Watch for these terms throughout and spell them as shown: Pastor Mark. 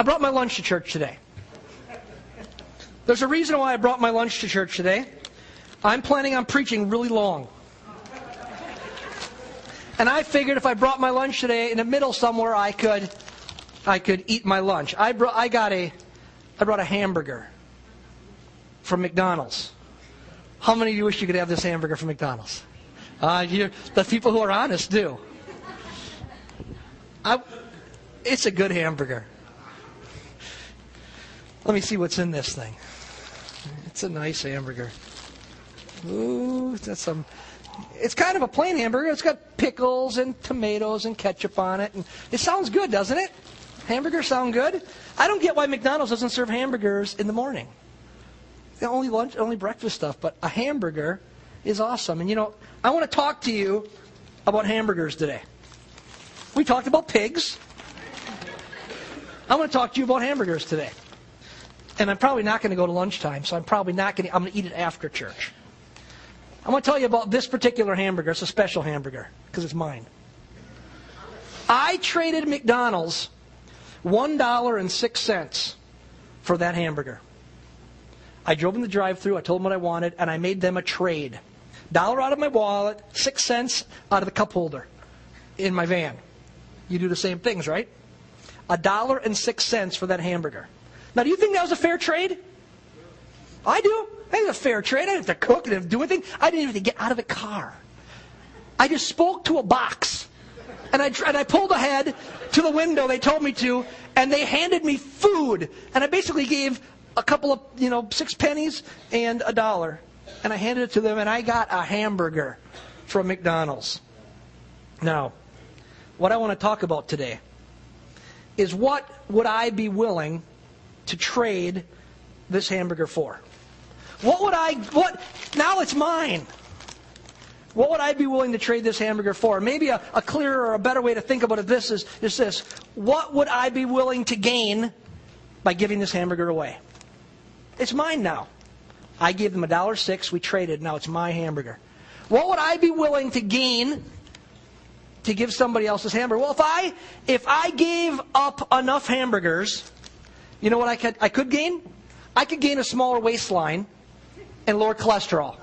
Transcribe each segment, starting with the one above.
I brought my lunch to church today. There's a reason why I brought my lunch to church today. I'm planning on preaching really long. And I figured if I brought my lunch today in the middle somewhere, I could eat my lunch. I brought a hamburger from McDonald's. How many of you wish you could have this hamburger from McDonald's? The people who are honest do. It's a good hamburger. Let me see what's in this thing. It's a nice hamburger. Ooh, that's some. It's kind of a plain hamburger. It's got pickles and tomatoes and ketchup on it. And it sounds good, doesn't it? Hamburgers sound good. I don't get why McDonald's doesn't serve hamburgers in the morning. They only breakfast stuff, but a hamburger is awesome. And I want to talk to you about hamburgers today. We talked about pigs. I want to talk to you about hamburgers today. And I'm probably not going to go to lunchtime, so I'm going to eat it after church. I want to tell you about this particular hamburger. It's a special hamburger because it's mine. I traded McDonald's $1.06 for that hamburger. I drove in the drive-thru. I told them what I wanted, and I made them a trade. $1 out of my wallet, 6 cents out of the cup holder in my van. You do the same things, right? $1.06 for that hamburger. Now, do you think that was a fair trade? I do. I think it was a fair trade. I didn't have to cook. I didn't have to do anything. I didn't even get out of the car. I just spoke to a box. And I pulled ahead to the window they told me to, and they handed me food. And I basically gave a couple of, 6 pennies and $1. And I handed it to them, and I got a hamburger from McDonald's. Now, what I want to talk about today is what would I be willing to trade this hamburger for? Now it's mine. What would I be willing to trade this hamburger for? Maybe a clearer or a better way to think about it is this. What would I be willing to gain by giving this hamburger away? It's mine now. I gave them $1.06. We traded. Now it's my hamburger. What would I be willing to gain to give somebody else's hamburger? Well, if I gave up enough hamburgers, you know what I could gain? I could gain a smaller waistline and lower cholesterol.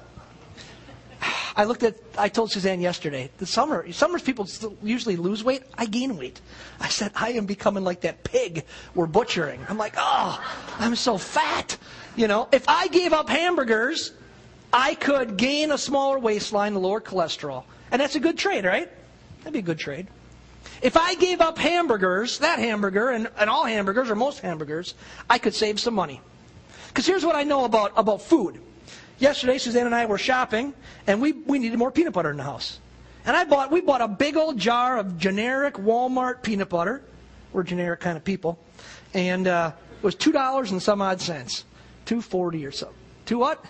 I told Suzanne yesterday, summer's people usually lose weight. I gain weight. I said, I am becoming like that pig we're butchering. I'm like, I'm so fat. If I gave up hamburgers, I could gain a smaller waistline, lower cholesterol. And that's a good trade, right? That'd be a good trade. If I gave up hamburgers, that hamburger, and all hamburgers or most hamburgers, I could save some money. Because here's what I know about food. Yesterday, Suzanne and I were shopping, and we needed more peanut butter in the house. And we bought a big old jar of generic Walmart peanut butter. We're generic kind of people. And it was $2 and some odd cents. $2.40 or so. Two what?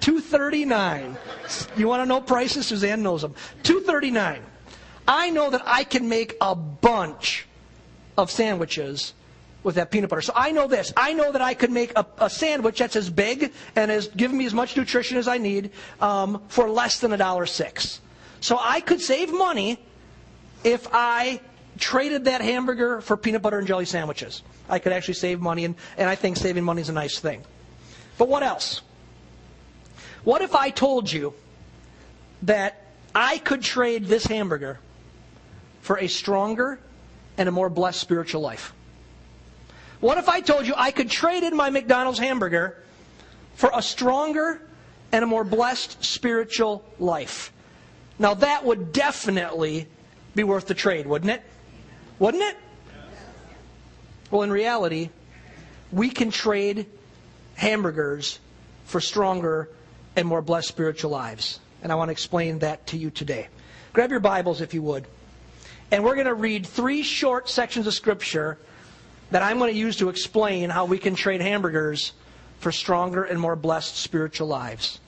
$2.39. You want to know prices? Suzanne knows them. $2.39. I know that I can make a bunch of sandwiches with that peanut butter. So I know this. I know that I could make a sandwich that's as big and has given me as much nutrition as I need for less than $1.06. So I could save money if I traded that hamburger for peanut butter and jelly sandwiches. I could actually save money, and I think saving money is a nice thing. But what else? What if I told you that I could trade this hamburger for a stronger and a more blessed spiritual life? What if I told you I could trade in my McDonald's hamburger for a stronger and a more blessed spiritual life? Now that would definitely be worth the trade, wouldn't it? Wouldn't it? Well, in reality, we can trade hamburgers for stronger and more blessed spiritual lives. And I want to explain that to you today. Grab your Bibles if you would. And we're going to read 3 short sections of Scripture that I'm going to use to explain how we can trade hamburgers for stronger and more blessed spiritual lives.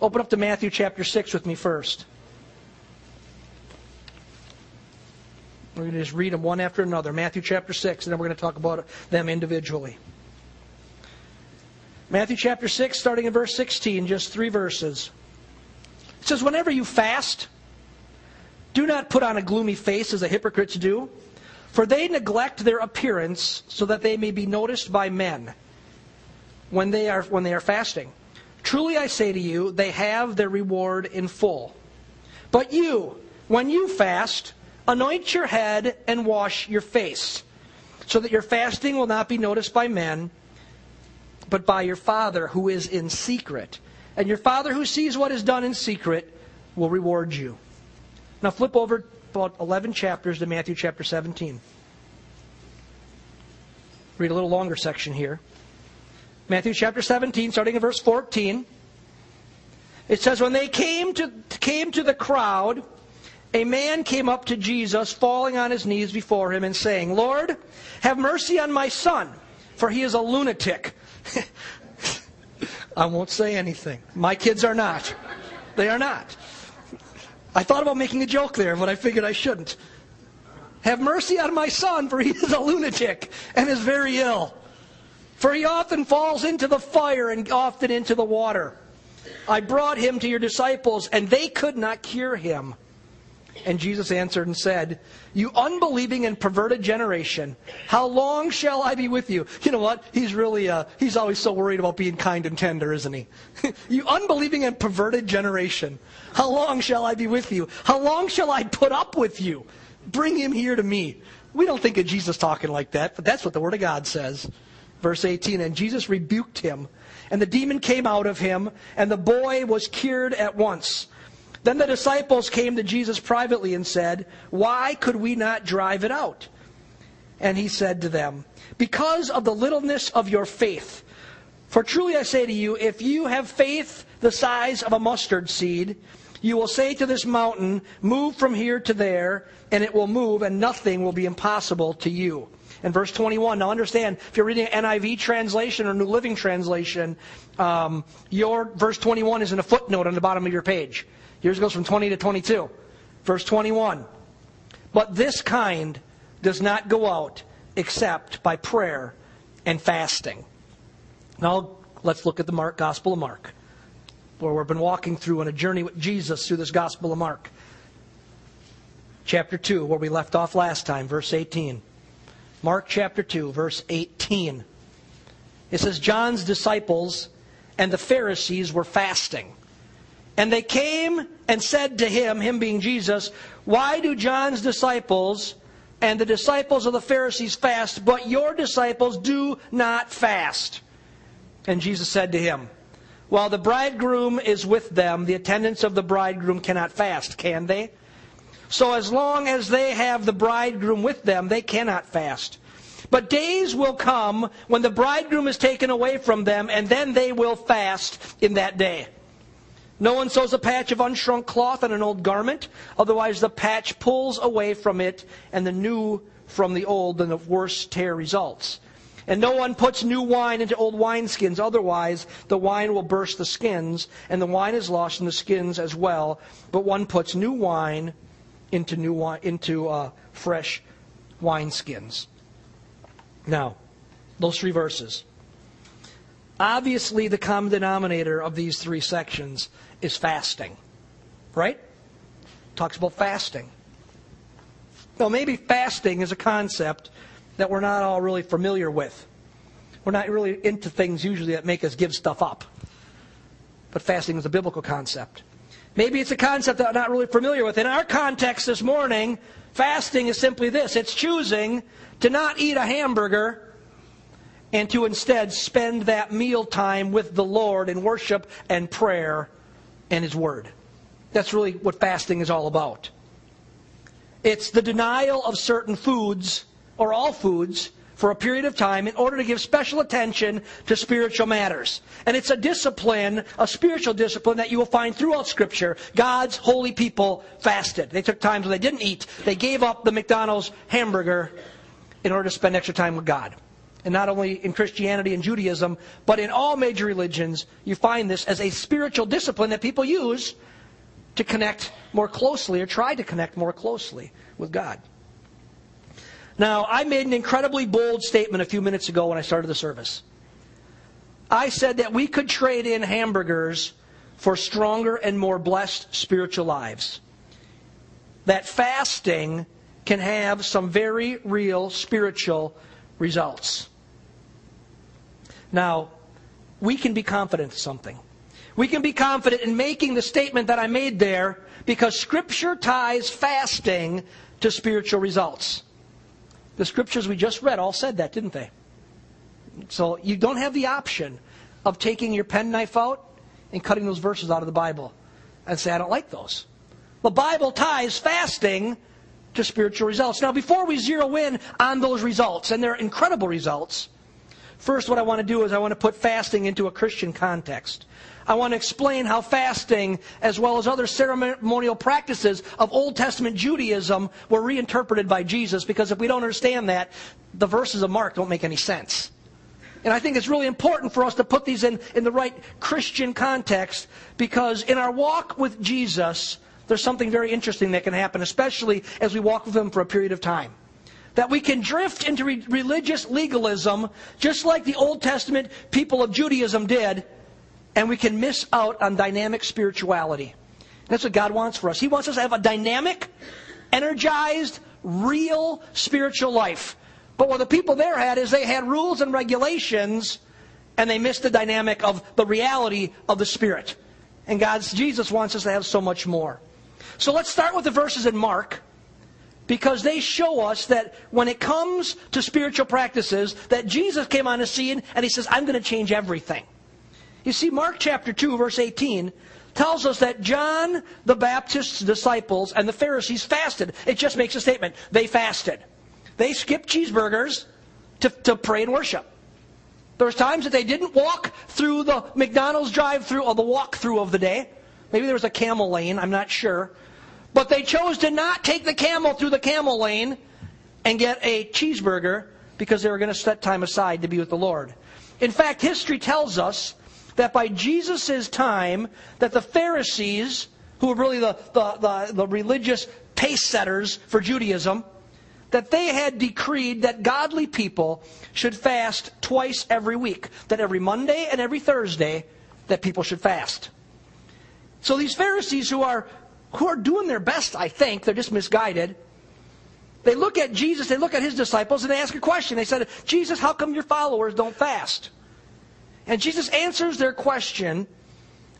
Open up to Matthew chapter 6 with me first. We're going to just read them one after another. Matthew chapter 6, and then we're going to talk about them individually. Matthew chapter 6, starting in verse 16, just 3 verses. It says, "Whenever you fast, do not put on a gloomy face as the hypocrites do, For they neglect their appearance so that they may be noticed by men when they are fasting. Truly I say to you, they have their reward in full. But you, when you fast, anoint your head and wash your face, so that your fasting will not be noticed by men, but by your Father who is in secret. And your Father who sees what is done in secret will reward you. Now flip over about 11 chapters to Matthew chapter 17. Read a little longer section here. Matthew chapter 17, starting in verse 14. It says, when they came to the crowd, a man came up to Jesus, falling on his knees before him and saying, Lord, have mercy on my son, for he is a lunatic. I won't say anything. My kids are not. They are not. I thought about making a joke there, but I figured I shouldn't. Have mercy on my son, for he is a lunatic and is very ill. For he often falls into the fire and often into the water. I brought him to your disciples, and they could not cure him. And Jesus answered and said, you unbelieving and perverted generation, how long shall I be with you? You know what? He's really, he's always so worried about being kind and tender, isn't he? You unbelieving and perverted generation, how long shall I be with you? How long shall I put up with you? Bring him here to me. We don't think of Jesus talking like that, but that's what the Word of God says. Verse 18, and Jesus rebuked him, and the demon came out of him, and the boy was cured at once. Then the disciples came to Jesus privately and said, why could we not drive it out? And he said to them, because of the littleness of your faith. For truly I say to you, if you have faith the size of a mustard seed, you will say to this mountain, move from here to there, and it will move, and nothing will be impossible to you. And verse 21, now understand, if you're reading an NIV translation or New Living Translation, your verse 21 is in a footnote on the bottom of your page. Yours goes from 20 to 22. Verse 21. But this kind does not go out except by prayer and fasting. Now, let's look at the Gospel of Mark, where we've been walking through on a journey with Jesus through this Gospel of Mark. Chapter 2, where we left off last time, verse 18. Mark chapter 2, verse 18. It says, John's disciples and the Pharisees were fasting. And they came and said to him being Jesus, why do John's disciples and the disciples of the Pharisees fast, but your disciples do not fast? And Jesus said to him, while the bridegroom is with them, the attendants of the bridegroom cannot fast, can they? So as long as they have the bridegroom with them, they cannot fast. But days will come when the bridegroom is taken away from them, and then they will fast in that day. No one sews a patch of unshrunk cloth on an old garment, otherwise the patch pulls away from it, and the new from the old, and the worse tear results. And no one puts new wine into old wineskins, otherwise the wine will burst the skins, and the wine is lost in the skins as well. But one puts new wine into fresh wineskins. Now, those three verses. Obviously, the common denominator of these three sections is fasting, right? Talks about fasting. Now, maybe fasting is a concept that we're not all really familiar with. We're not really into things usually that make us give stuff up. But fasting is a biblical concept. Maybe it's a concept that we're not really familiar with. In our context this morning, fasting is simply this. It's choosing to not eat a hamburger and to instead spend that meal time with the Lord in worship and prayer and His Word. That's really what fasting is all about. It's the denial of certain foods, or all foods, for a period of time in order to give special attention to spiritual matters. And it's a discipline, a spiritual discipline that you will find throughout Scripture. God's holy people fasted. They took times when they didn't eat. They gave up the McDonald's hamburger in order to spend extra time with God. And not only in Christianity and Judaism, but in all major religions, you find this as a spiritual discipline that people use to connect more closely or try to connect more closely with God. Now, I made an incredibly bold statement a few minutes ago when I started the service. I said that we could trade in hamburgers for stronger and more blessed spiritual lives. That fasting can have some very real spiritual results. Now, we can be confident in something. We can be confident in making the statement that I made there because Scripture ties fasting to spiritual results. The Scriptures we just read all said that, didn't they? So you don't have the option of taking your penknife out and cutting those verses out of the Bible and say, I don't like those. The Bible ties fasting to spiritual results. Now, before we zero in on those results, and they're incredible results, first what I want to do is I want to put fasting into a Christian context. I want to explain how fasting, as well as other ceremonial practices of Old Testament Judaism, were reinterpreted by Jesus, because if we don't understand that, the verses of Mark don't make any sense. And I think it's really important for us to put these in the right Christian context, because in our walk with Jesus, there's something very interesting that can happen, especially as we walk with Him for a period of time. That we can drift into religious legalism, just like the Old Testament people of Judaism did, and we can miss out on dynamic spirituality. That's what God wants for us. He wants us to have a dynamic, energized, real spiritual life. But what the people there had is they had rules and regulations, and they missed the dynamic of the reality of the Spirit. And Jesus wants us to have so much more. So let's start with the verses in Mark, because they show us that when it comes to spiritual practices, that Jesus came on the scene and He says, I'm going to change everything. You see, Mark chapter 2, verse 18, tells us that John the Baptist's disciples and the Pharisees fasted. It just makes a statement. They fasted. They skipped cheeseburgers to pray and worship. There was times that they didn't walk through the McDonald's drive-thru or the walk-through of the day. Maybe there was a camel lane, I'm not sure. But they chose to not take the camel through the camel lane and get a cheeseburger because they were going to set time aside to be with the Lord. In fact, history tells us that by Jesus' time, that the Pharisees, who were really the religious pace setters for Judaism, that they had decreed that godly people should fast twice every week. That every Monday and every Thursday, that people should fast. So these Pharisees who are doing their best, I think, they're just misguided. They look at Jesus, they look at His disciples, and they ask a question. They said, Jesus, how come your followers don't fast? And Jesus answers their question,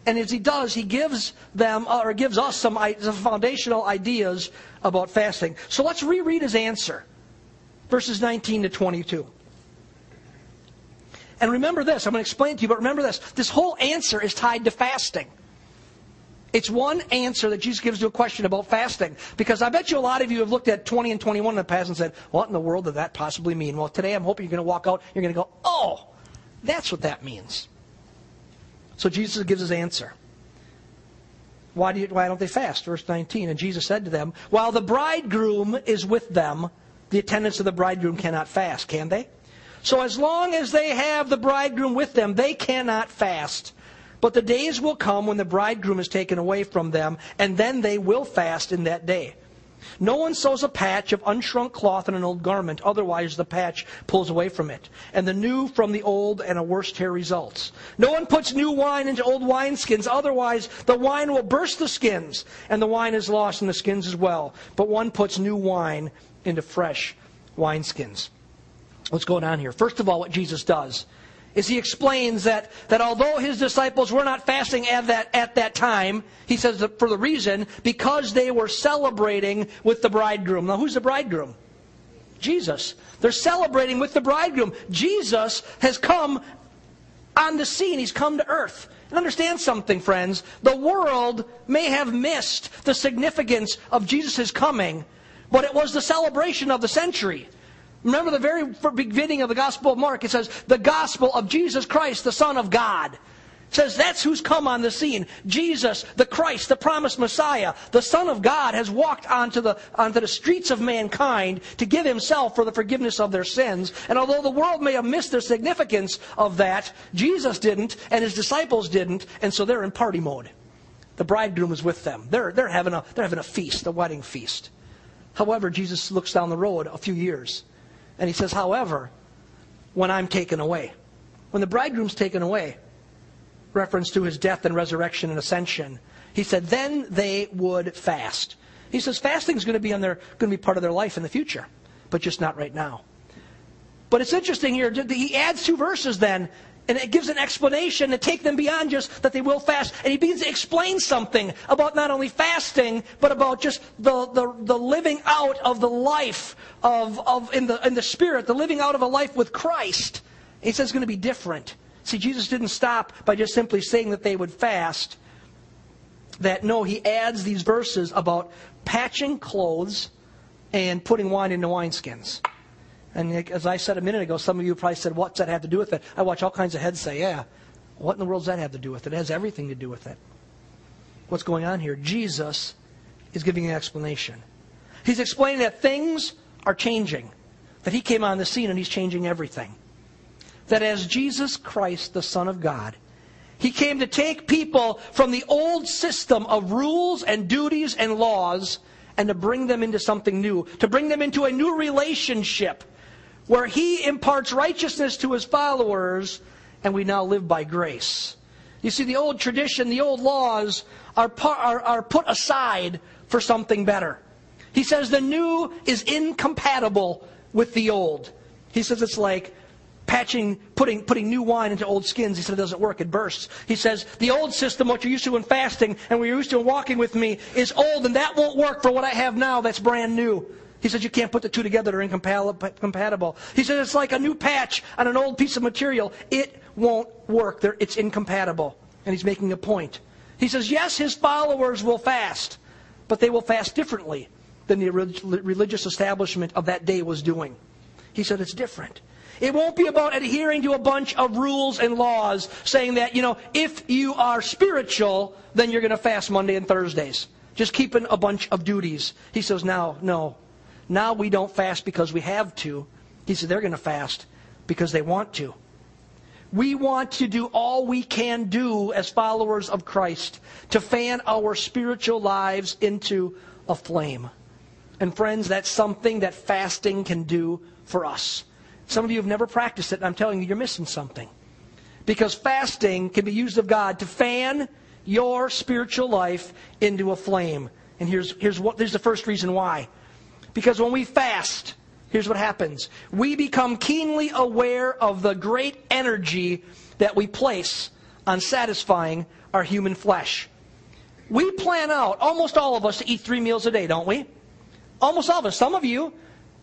and as He does, He gives them, or gives us some foundational ideas about fasting. So let's reread His answer, verses 19 to 22. And remember this, I'm going to explain to you, but remember this. This whole answer is tied to fasting. It's one answer that Jesus gives to a question about fasting. Because I bet you a lot of you have looked at 20 and 21 in the past and said, what in the world did that possibly mean? Well, today I'm hoping you're going to walk out, you're going to go, oh, that's what that means. So Jesus gives His answer. Why don't they fast? Verse 19, and Jesus said to them, while the bridegroom is with them, the attendants of the bridegroom cannot fast, can they? So as long as they have the bridegroom with them, they cannot fast. But the days will come when the bridegroom is taken away from them, and then they will fast in that day. No one sews a patch of unshrunk cloth in an old garment, otherwise the patch pulls away from it, and the new from the old, and a worse tear results. No one puts new wine into old wineskins, otherwise the wine will burst the skins, and the wine is lost and the skins as well. But one puts new wine into fresh wineskins. What's going on here? First of all, what Jesus does is He explains that although His disciples were not fasting at that time, He says that for the reason, because they were celebrating with the bridegroom. Now who's the bridegroom? Jesus. They're celebrating with the bridegroom. Jesus has come on the scene. He's come to earth. And understand something, friends. The world may have missed the significance of Jesus' coming, but it was the celebration of the century. Remember the very beginning of the Gospel of Mark. It says, the Gospel of Jesus Christ, the Son of God. It says, that's who's come on the scene. Jesus, the Christ, the promised Messiah, the Son of God, has walked onto the streets of mankind to give Himself for the forgiveness of their sins. And although the world may have missed the significance of that, Jesus didn't, and His disciples didn't, and so they're in party mode. The bridegroom is with them. They're having a feast, a wedding feast. However, Jesus looks down the road a few years, and He says, however, when I'm taken away, when the bridegroom's taken away, reference to His death and resurrection and ascension, He said, then they would fast. He says fasting is going to be part of their life in the future, but just not right now. But it's interesting here, he adds two verses then, and it gives an explanation to take them beyond just that they will fast. And he begins to explain something about not only fasting, but about just the living out of the life in the Spirit, the living out of a life with Christ. And he says it's going to be different. See, Jesus didn't stop by just simply saying that they would fast. That no, he adds these verses about patching clothes and putting wine into wineskins. And as I said a minute ago, some of you probably said, what's that have to do with it? I watch all kinds of heads say, yeah, what in the world does that have to do with it? It has everything to do with it. What's going on here? Jesus is giving an explanation. He's explaining that things are changing. That he came on the scene and he's changing everything. That as Jesus Christ, the Son of God, he came to take people from the old system of rules and duties and laws and to bring them into something new. To bring them into a new relationship, where he imparts righteousness to his followers, and we now live by grace. You see, the old tradition, the old laws are put aside for something better. He says the new is incompatible with the old. He says it's like putting new wine into old skins. He said it doesn't work, it bursts. He says the old system, what you're used to in fasting and what you're used to in walking with me, is old, and that won't work for what I have now that's brand new. He says you can't put the two together, they're incompatible. He says it's like a new patch on an old piece of material. It won't work, it's incompatible. And he's making a point. He says, yes, his followers will fast, but they will fast differently than the religious establishment of that day was doing. He said it's different. It won't be about adhering to a bunch of rules and laws, saying that, if you are spiritual, then you're going to fast Monday and Thursdays. Just keeping a bunch of duties. He says, Now we don't fast because we have to. He said they're going to fast because they want to. We want to do all we can do as followers of Christ to fan our spiritual lives into a flame. And friends, that's something that fasting can do for us. Some of you have never practiced it, and I'm telling you, you're missing something. Because fasting can be used of God to fan your spiritual life into a flame. And here's the first reason why. Because when we fast, here's what happens. We become keenly aware of the great energy that we place on satisfying our human flesh. We plan out, almost all of us, to eat 3 meals a day, don't we? Almost all of us. Some of you,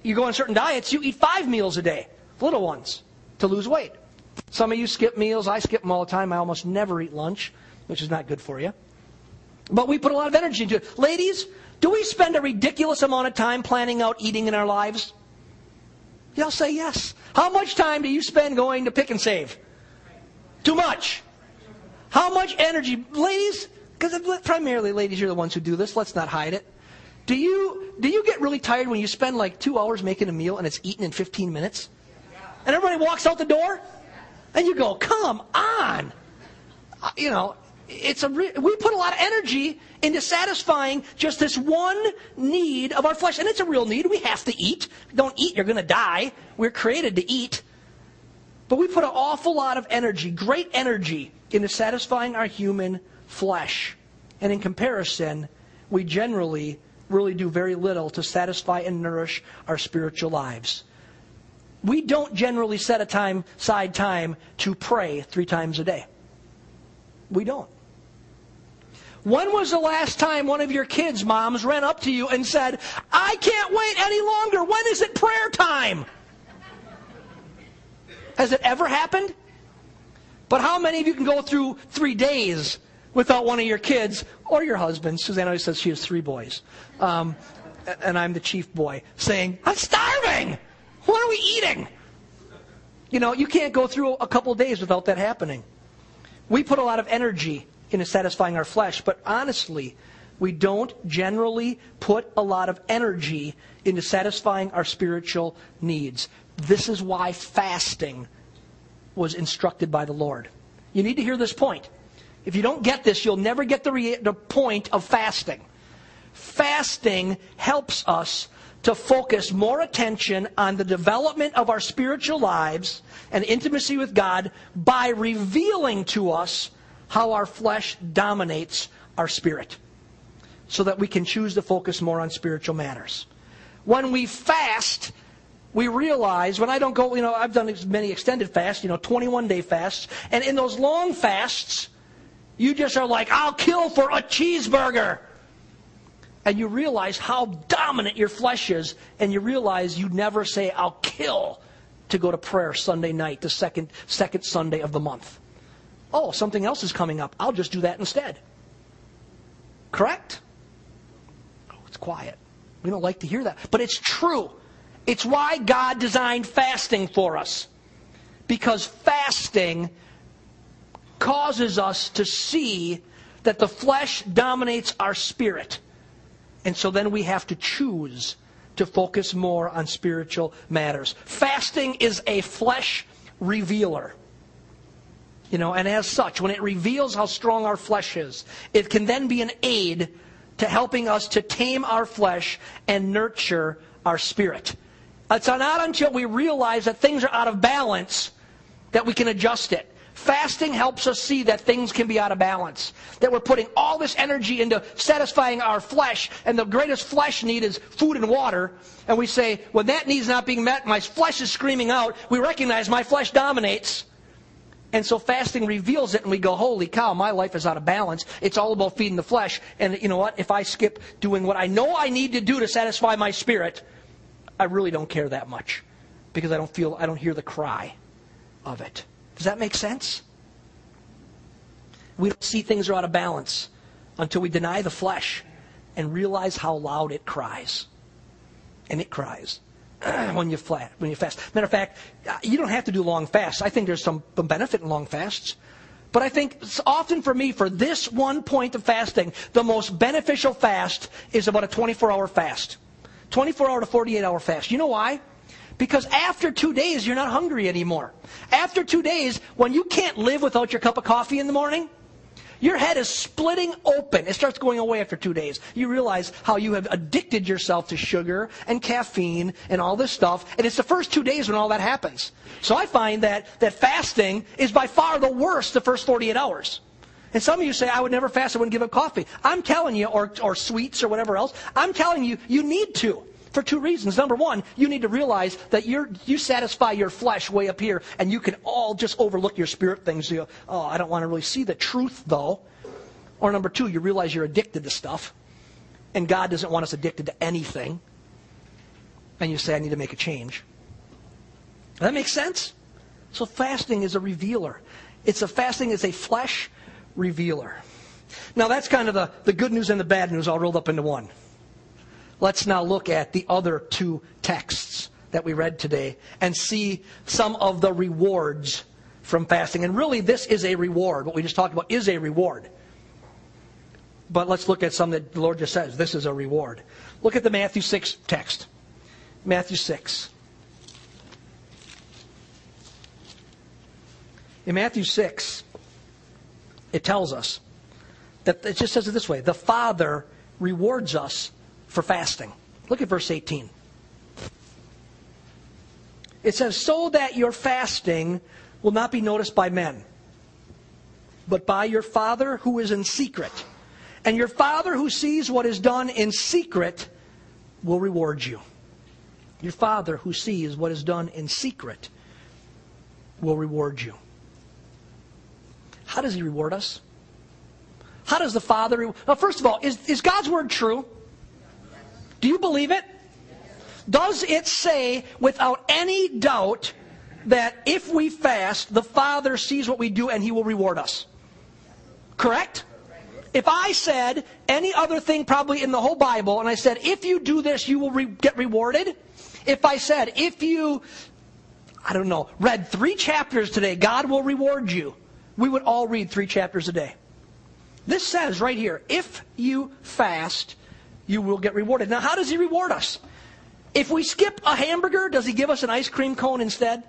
you go on certain diets, you eat 5 meals a day, little ones, to lose weight. Some of you skip meals. I skip them all the time. I almost never eat lunch, which is not good for you. But we put a lot of energy into it. Ladies, do we spend a ridiculous amount of time planning out eating in our lives? Y'all say yes. How much time do you spend going to Pick and Save? Too much. How much energy? Ladies, because primarily ladies, you're the ones who do this. Let's not hide it. Do you get really tired when you spend like 2 hours making a meal and it's eaten in 15 minutes? And everybody walks out the door? And you go, come on. We put a lot of energy into satisfying just this one need of our flesh. And it's a real need. We have to eat. Don't eat, you're going to die. We're created to eat. But we put an awful lot of energy, great energy, into satisfying our human flesh. And in comparison, we generally really do very little to satisfy and nourish our spiritual lives. We don't generally set aside time to pray 3 times a day. We don't. When was the last time one of your kids' moms ran up to you and said, I can't wait any longer. When is it prayer time? Has it ever happened? But how many of you can go through 3 days without one of your kids or your husband? Suzanne always says she has 3 boys. And I'm the chief boy, saying, I'm starving. What are we eating? You can't go through a couple days without that happening. We put a lot of energy into satisfying our flesh, but honestly, we don't generally put a lot of energy into satisfying our spiritual needs. This is why fasting was instructed by the Lord. You need to hear this point. If you don't get this, you'll never get the point of fasting. Fasting helps us to focus more attention on the development of our spiritual lives and intimacy with God by revealing to us how our flesh dominates our spirit. so that we can choose to focus more on spiritual matters. When we fast, we realize, when I don't go, I've done many extended fasts, 21-day fasts. And in those long fasts, you just are like, I'll kill for a cheeseburger. And you realize how dominant your flesh is. And you realize you never say, I'll kill, to go to prayer Sunday night, the second Sunday of the month. Oh, something else is coming up. I'll just do that instead. Correct? Oh, it's quiet. We don't like to hear that. But it's true. It's why God designed fasting for us. Because fasting causes us to see that the flesh dominates our spirit. And so then we have to choose to focus more on spiritual matters. Fasting is a flesh revealer. And as such, when it reveals how strong our flesh is, it can then be an aid to helping us to tame our flesh and nurture our spirit. It's not until we realize that things are out of balance that we can adjust it. Fasting helps us see that things can be out of balance, that we're putting all this energy into satisfying our flesh, and the greatest flesh need is food and water. And we say, when that need's not being met, my flesh is screaming out. We recognize my flesh dominates. And so fasting reveals it, and we go, holy cow, my life is out of balance. It's all about feeding the flesh. And you know what? If I skip doing what I know I need to do to satisfy my spirit, I really don't care that much because I don't hear the cry of it. Does that make sense? We don't see things are out of balance until we deny the flesh and realize how loud it cries. And it cries. When you fast. Matter of fact, you don't have to do long fasts. I think there's some benefit in long fasts. But I think often for me, for this one point of fasting, the most beneficial fast is about a 24-hour fast. 24-hour to 48-hour fast. You know why? Because after 2 days, you're not hungry anymore. After 2 days, when you can't live without your cup of coffee in the morning, your head is splitting open. It starts going away after 2 days. You realize how you have addicted yourself to sugar and caffeine and all this stuff. And it's the first 2 days when all that happens. So I find that fasting is by far the worst the first 48 hours. And some of you say, I would never fast, I wouldn't give up coffee. I'm telling you, or sweets or whatever else, I'm telling you, you need to. For two reasons. Number one, you need to realize that you satisfy your flesh way up here, and you can all just overlook your spirit things. You go, oh, I don't want to really see the truth, though. Or number two, you realize you're addicted to stuff, and God doesn't want us addicted to anything. And you say, I need to make a change. Does that make sense? So fasting is a revealer. Fasting is a flesh revealer. Now that's kind of the good news and the bad news all rolled up into one. Let's now look at the other two texts that we read today and see some of the rewards from fasting. And really, this is a reward. What we just talked about is a reward. But let's look at some that the Lord just says. This is a reward. Look at the Matthew 6 text. Matthew 6. In Matthew 6, it tells us that it just says it this way. The Father rewards us for fasting. Look at verse 18. It says, so that your fasting will not be noticed by men, but by your Father who is in secret. And your Father who sees what is done in secret will reward you. Your Father who sees what is done in secret will reward you. How does He reward us? How does the Father reward? Now, first of all, is God's word true? Do you believe it? Does it say without any doubt that if we fast, the Father sees what we do and He will reward us? Correct? If I said any other thing probably in the whole Bible, and I said, if you do this, you will get rewarded. If I said, if you, read 3 chapters today, God will reward you. We would all read 3 chapters a day. This says right here, if you fast, you will get rewarded. Now, how does He reward us? If we skip a hamburger, does He give us an ice cream cone instead?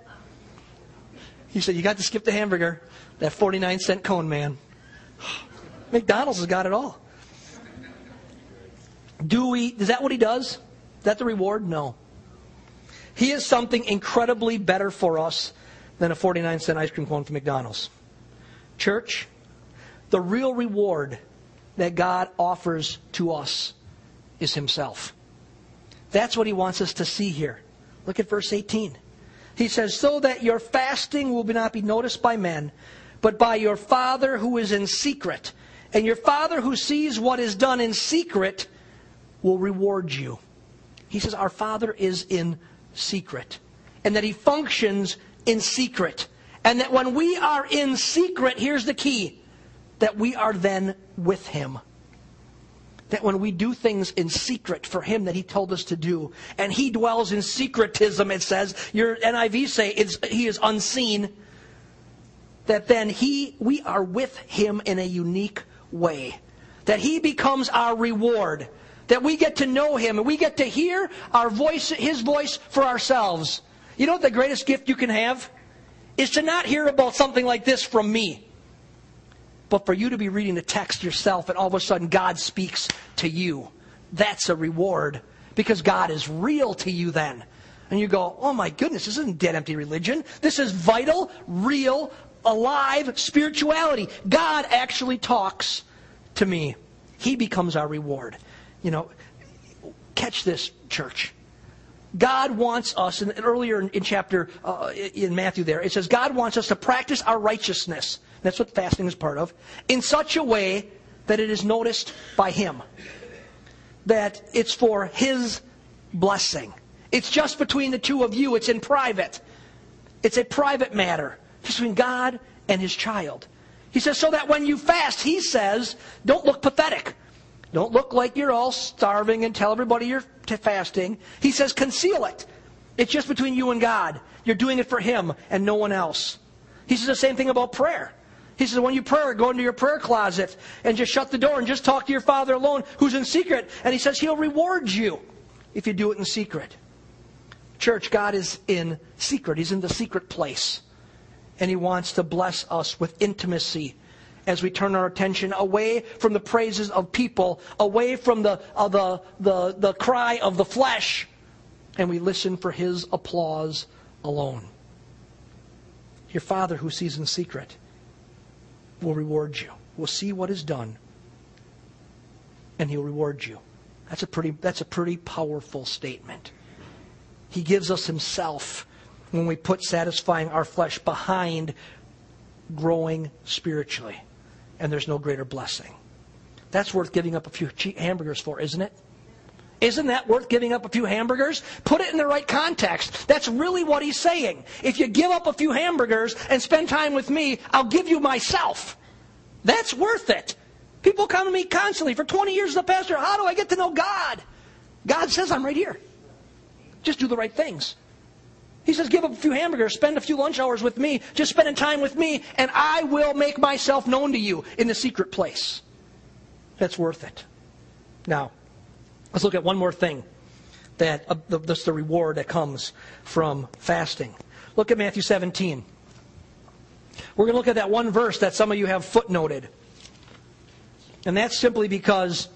He said, you got to skip the hamburger. That 49-cent cone, man. McDonald's has got it all. Is that what He does? Is that the reward? No. He is something incredibly better for us than a 49-cent ice cream cone from McDonald's. Church, the real reward that God offers to us is himself. That's what he wants us to see here. Look at verse 18. He says, so that your fasting will not be noticed by men, but by your Father who is in secret. And your Father who sees what is done in secret will reward you. He says our Father is in secret. And that he functions in secret. And that when we are in secret, here's the key, that we are then with him. That when we do things in secret for him that he told us to do, and he dwells in secretism, it says, your NIV say he is unseen, that then we are with him in a unique way. That he becomes our reward. That we get to know him and we get to hear our voice, his voice for ourselves. You know what the greatest gift you can have? Is to not hear about something like this from me. But for you to be reading the text yourself and all of a sudden God speaks to you. That's a reward. Because God is real to you then. And you go, oh my goodness, this isn't dead empty religion. This is vital, real, alive spirituality. God actually talks to me. He becomes our reward. You know, catch this, church. God wants us, and earlier in chapter, in Matthew there, it says God wants us to practice our righteousness. That's what fasting is part of. In such a way that it is noticed by him. That it's for his blessing. It's just between the two of you. It's in private. It's a private matter. Between God and his child. He says, so that when you fast, he says, don't look pathetic. Don't look like you're all starving and tell everybody you're fasting. He says, conceal it. It's just between you and God. You're doing it for him and no one else. He says the same thing about prayer. He says, when you pray, go into your prayer closet and just shut the door and just talk to your Father alone who's in secret. And he says, he'll reward you if you do it in secret. Church, God is in secret. He's in the secret place. And he wants to bless us with intimacy as we turn our attention away from the praises of people, away from the cry of the flesh, and we listen for his applause alone. Your Father who sees in secret will reward you. Will see what is done, and he'll reward you. That's a pretty powerful statement. He gives us himself when we put satisfying our flesh behind growing spiritually. And there's no greater blessing. That's worth giving up a few hamburgers for, isn't it? Isn't that worth giving up a few hamburgers? Put it in the right context. That's really what he's saying. If you give up a few hamburgers and spend time with me, I'll give you myself. That's worth it. People come to me constantly. For 20 years as a pastor, how do I get to know God? God says, I'm right here. Just do the right things. He says, give up a few hamburgers, spend a few lunch hours with me, just spending time with me, and I will make myself known to you in the secret place. That's worth it. Now, let's look at one more thing. That's the reward that comes from fasting. Look at Matthew 17. We're going to look at that one verse that some of you have footnoted. And that's simply because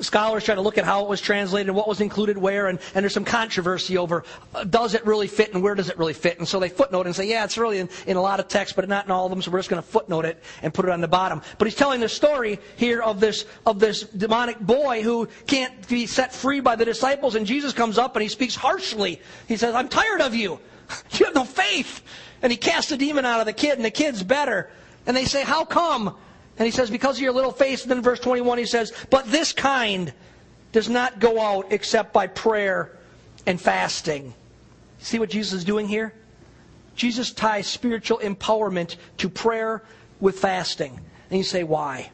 scholars try to look at how it was translated, what was included where, and there's some controversy over does it really fit and where does it really fit. And so they footnote and say, yeah, it's really in a lot of texts, but not in all of them, so we're just going to footnote it and put it on the bottom. But he's telling the story here of this demonic boy who can't be set free by the disciples, and Jesus comes up and he speaks harshly. He says, I'm tired of you. You have no faith. And he casts the demon out of the kid, and the kid's better. And they say, how come? And he says, because of your little faith. And then verse 21, he says, but this kind does not go out except by prayer and fasting. See what Jesus is doing here? Jesus ties spiritual empowerment to prayer with fasting. And you say, why?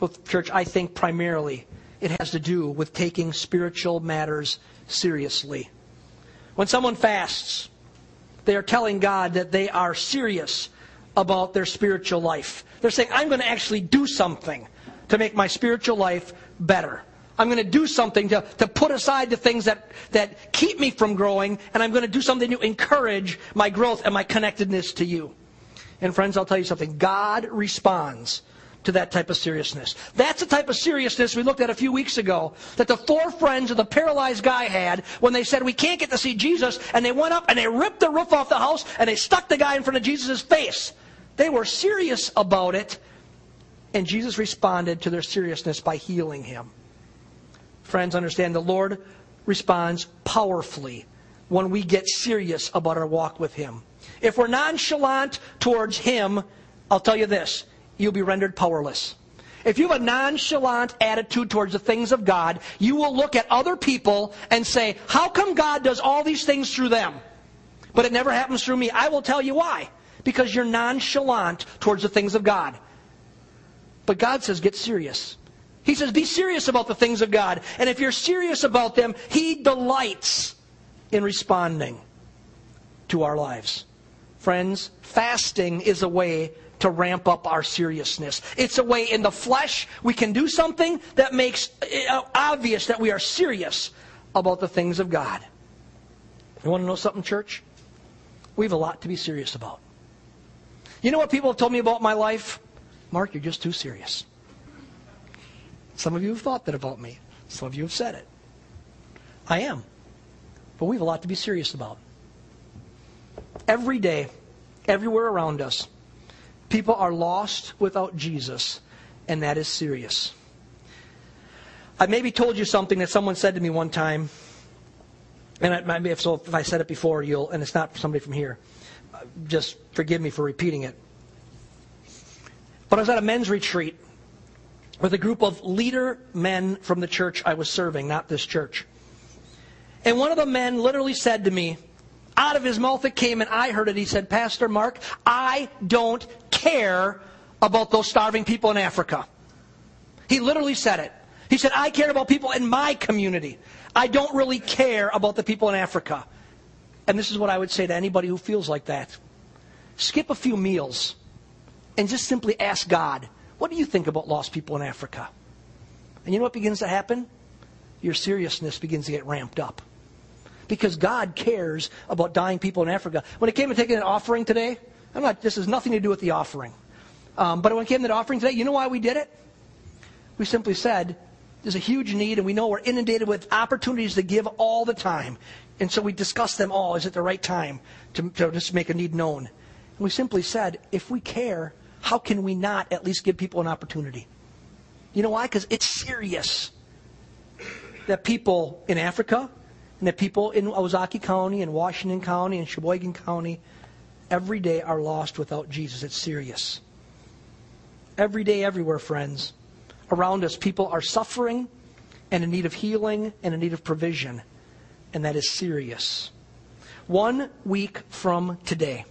Well, church, I think primarily it has to do with taking spiritual matters seriously. When someone fasts, they are telling God that they are serious about their spiritual life. They're saying, I'm going to actually do something to make my spiritual life better. I'm going to do something to put aside the things that keep me from growing, and I'm going to do something to encourage my growth and my connectedness to you. And friends, I'll tell you something. God responds to that type of seriousness. That's the type of seriousness we looked at a few weeks ago that the four friends of the paralyzed guy had when they said, we can't get to see Jesus, and they went up and they ripped the roof off the house and they stuck the guy in front of Jesus' face. They were serious about it, And Jesus responded to their seriousness by healing him. Friends, understand the Lord responds powerfully when we get serious about our walk with him. If we're nonchalant towards him, I'll tell you this, you'll be rendered powerless. If you have a nonchalant attitude towards the things of God, you will look at other people and say, how come God does all these things through them, but it never happens through me? I will tell you why. Because you're nonchalant towards the things of God. But God says, get serious. He says, be serious about the things of God. And if you're serious about them, he delights in responding to our lives. Friends, fasting is a way to ramp up our seriousness. It's a way in the flesh we can do something that makes it obvious that we are serious about the things of God. You want to know something, church? We have a lot to be serious about. You know what people have told me about my life? Mark, you're just too serious. Some of you have thought that about me. Some of you have said it. I am. But we have a lot to be serious about. Every day, everywhere around us, people are lost without Jesus, and that is serious. I maybe told you something that someone said to me one time, and if I said it before, and it's not somebody from here, just forgive me for repeating it. But I was at a men's retreat with a group of leader men from the church I was serving, not this church. And one of the men literally said to me, out of his mouth it came, and I heard it, he said, Pastor Mark, I don't care about those starving people in Africa. He literally said it. He said, I care about people in my community. I don't really care about the people in Africa. And this is what I would say to anybody who feels like that. Skip a few meals and just simply ask God, what do you think about lost people in Africa? And you know what begins to happen? Your seriousness begins to get ramped up. Because God cares about dying people in Africa. When it came to taking an offering today, this has nothing to do with the offering. But when it came to the offering today, you know why we did it? We simply said, there's a huge need, and we know we're inundated with opportunities to give all the time. And so we discussed them all. Is it the right time to just make a need known? And we simply said, if we care, how can we not at least give people an opportunity? You know why? Because it's serious that people in Africa and that people in Ozaki County and Washington County and Sheboygan County every day are lost without Jesus. It's serious. Every day, everywhere, friends. Around us, people are suffering and in need of healing and in need of provision. And that is serious. 1 week from today,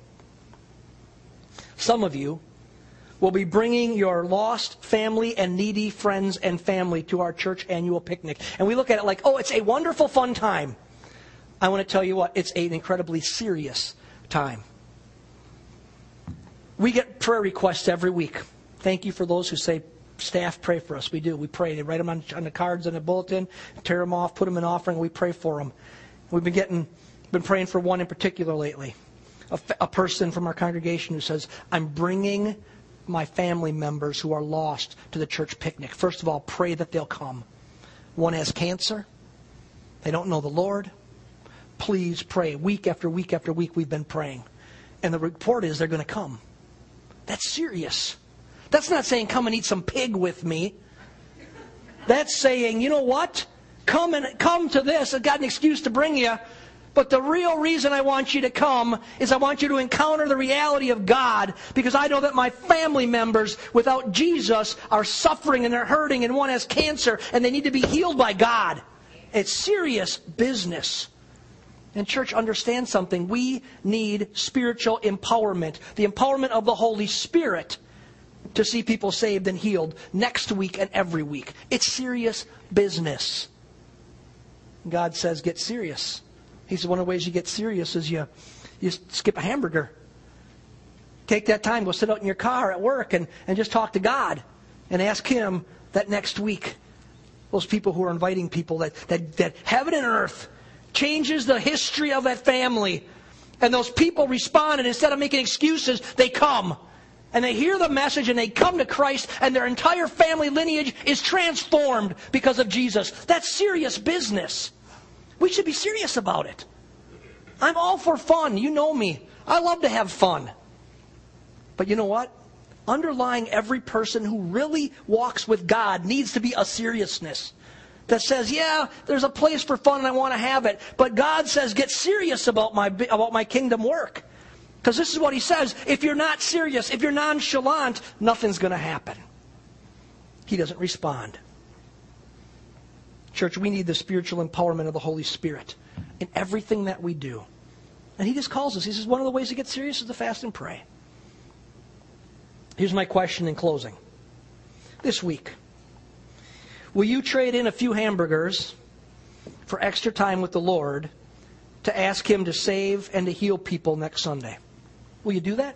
some of you will be bringing your lost family and needy friends and family to our church annual picnic. And we look at it like, oh, it's a wonderful, fun time. I want to tell you what, it's an incredibly serious time. We get prayer requests every week. Thank you for those who say, staff, pray for us. We do. We pray. They write them on the cards in the bulletin, tear them off, put them in offering. We pray for them. We've been praying for one in particular lately, a person from our congregation who says, I'm bringing my family members who are lost to the church picnic. First of all, pray that they'll come. One has cancer. They don't know the Lord. Please pray. Week after week after week, we've been praying. And the report is they're going to come. That's serious. That's not saying, come and eat some pig with me. That's saying, you know what? Come to this. I've got an excuse to bring you. But the real reason I want you to come is I want you to encounter the reality of God, because I know that my family members without Jesus are suffering and they're hurting, and one has cancer and they need to be healed by God. It's serious business. And church, understand something. We need spiritual empowerment, the empowerment of the Holy Spirit, to see people saved and healed next week and every week. It's serious business. God says, get serious. He says, one of the ways you get serious is you skip a hamburger. Take that time, go sit out in your car at work and just talk to God and ask Him that next week, those people who are inviting people, that heaven and earth changes the history of that family. And those people respond, and instead of making excuses, they come. And they hear the message and they come to Christ, and their entire family lineage is transformed because of Jesus. That's serious business. We should be serious about it. I'm all for fun. You know me. I love to have fun. But you know what? underlying every person who really walks with God needs to be a seriousness that says, yeah, there's a place for fun and I want to have it. But God says, get serious about my kingdom work. Because this is what he says. If you're not serious, if you're nonchalant, nothing's going to happen. He doesn't respond. Church, we need the spiritual empowerment of the Holy Spirit in everything that we do. And he just calls us. He says, one of the ways to get serious is to fast and pray. Here's my question in closing. This week, will you trade in a few hamburgers for extra time with the Lord to ask Him to save and to heal people next Sunday? Will you do that?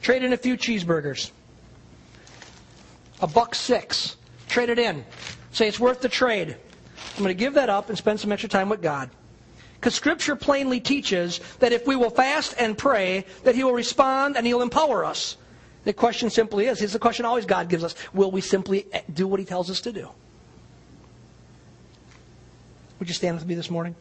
Trade in a few cheeseburgers. $1.06. Trade it in. Say, it's worth the trade. I'm going to give that up and spend some extra time with God. Because Scripture plainly teaches that if we will fast and pray, that He will respond and He'll empower us. The question simply is the question always God gives us. Will we simply do what He tells us to do? Would you stand with me this morning?